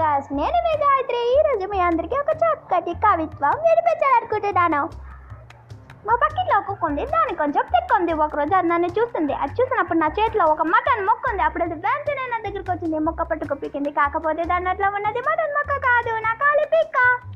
Podcast. నేను మీ గాయత్రి. ఈరోజు మీ అందరికీ ఒక చక్కటి కవిత్వం వినిపించాలనుకుంటున్నాను. మా పక్కింట్లో ఒక్కొక్కంది, దానికి కొంచెం పెక్కుంది. ఒకరోజు అది నన్ను చూస్తుంది. అది చూసినప్పుడు నా చేతిలో ఒక మటన్ మొక్క ఉంది. అప్పుడు అది వెంటనే నా దగ్గరికి వచ్చింది, మొక్క పట్టుకు పీకింది. కాకపోతే దాంట్లో ఉన్నది మటన్ మొక్క కాదు, నా కాలి పిక్క.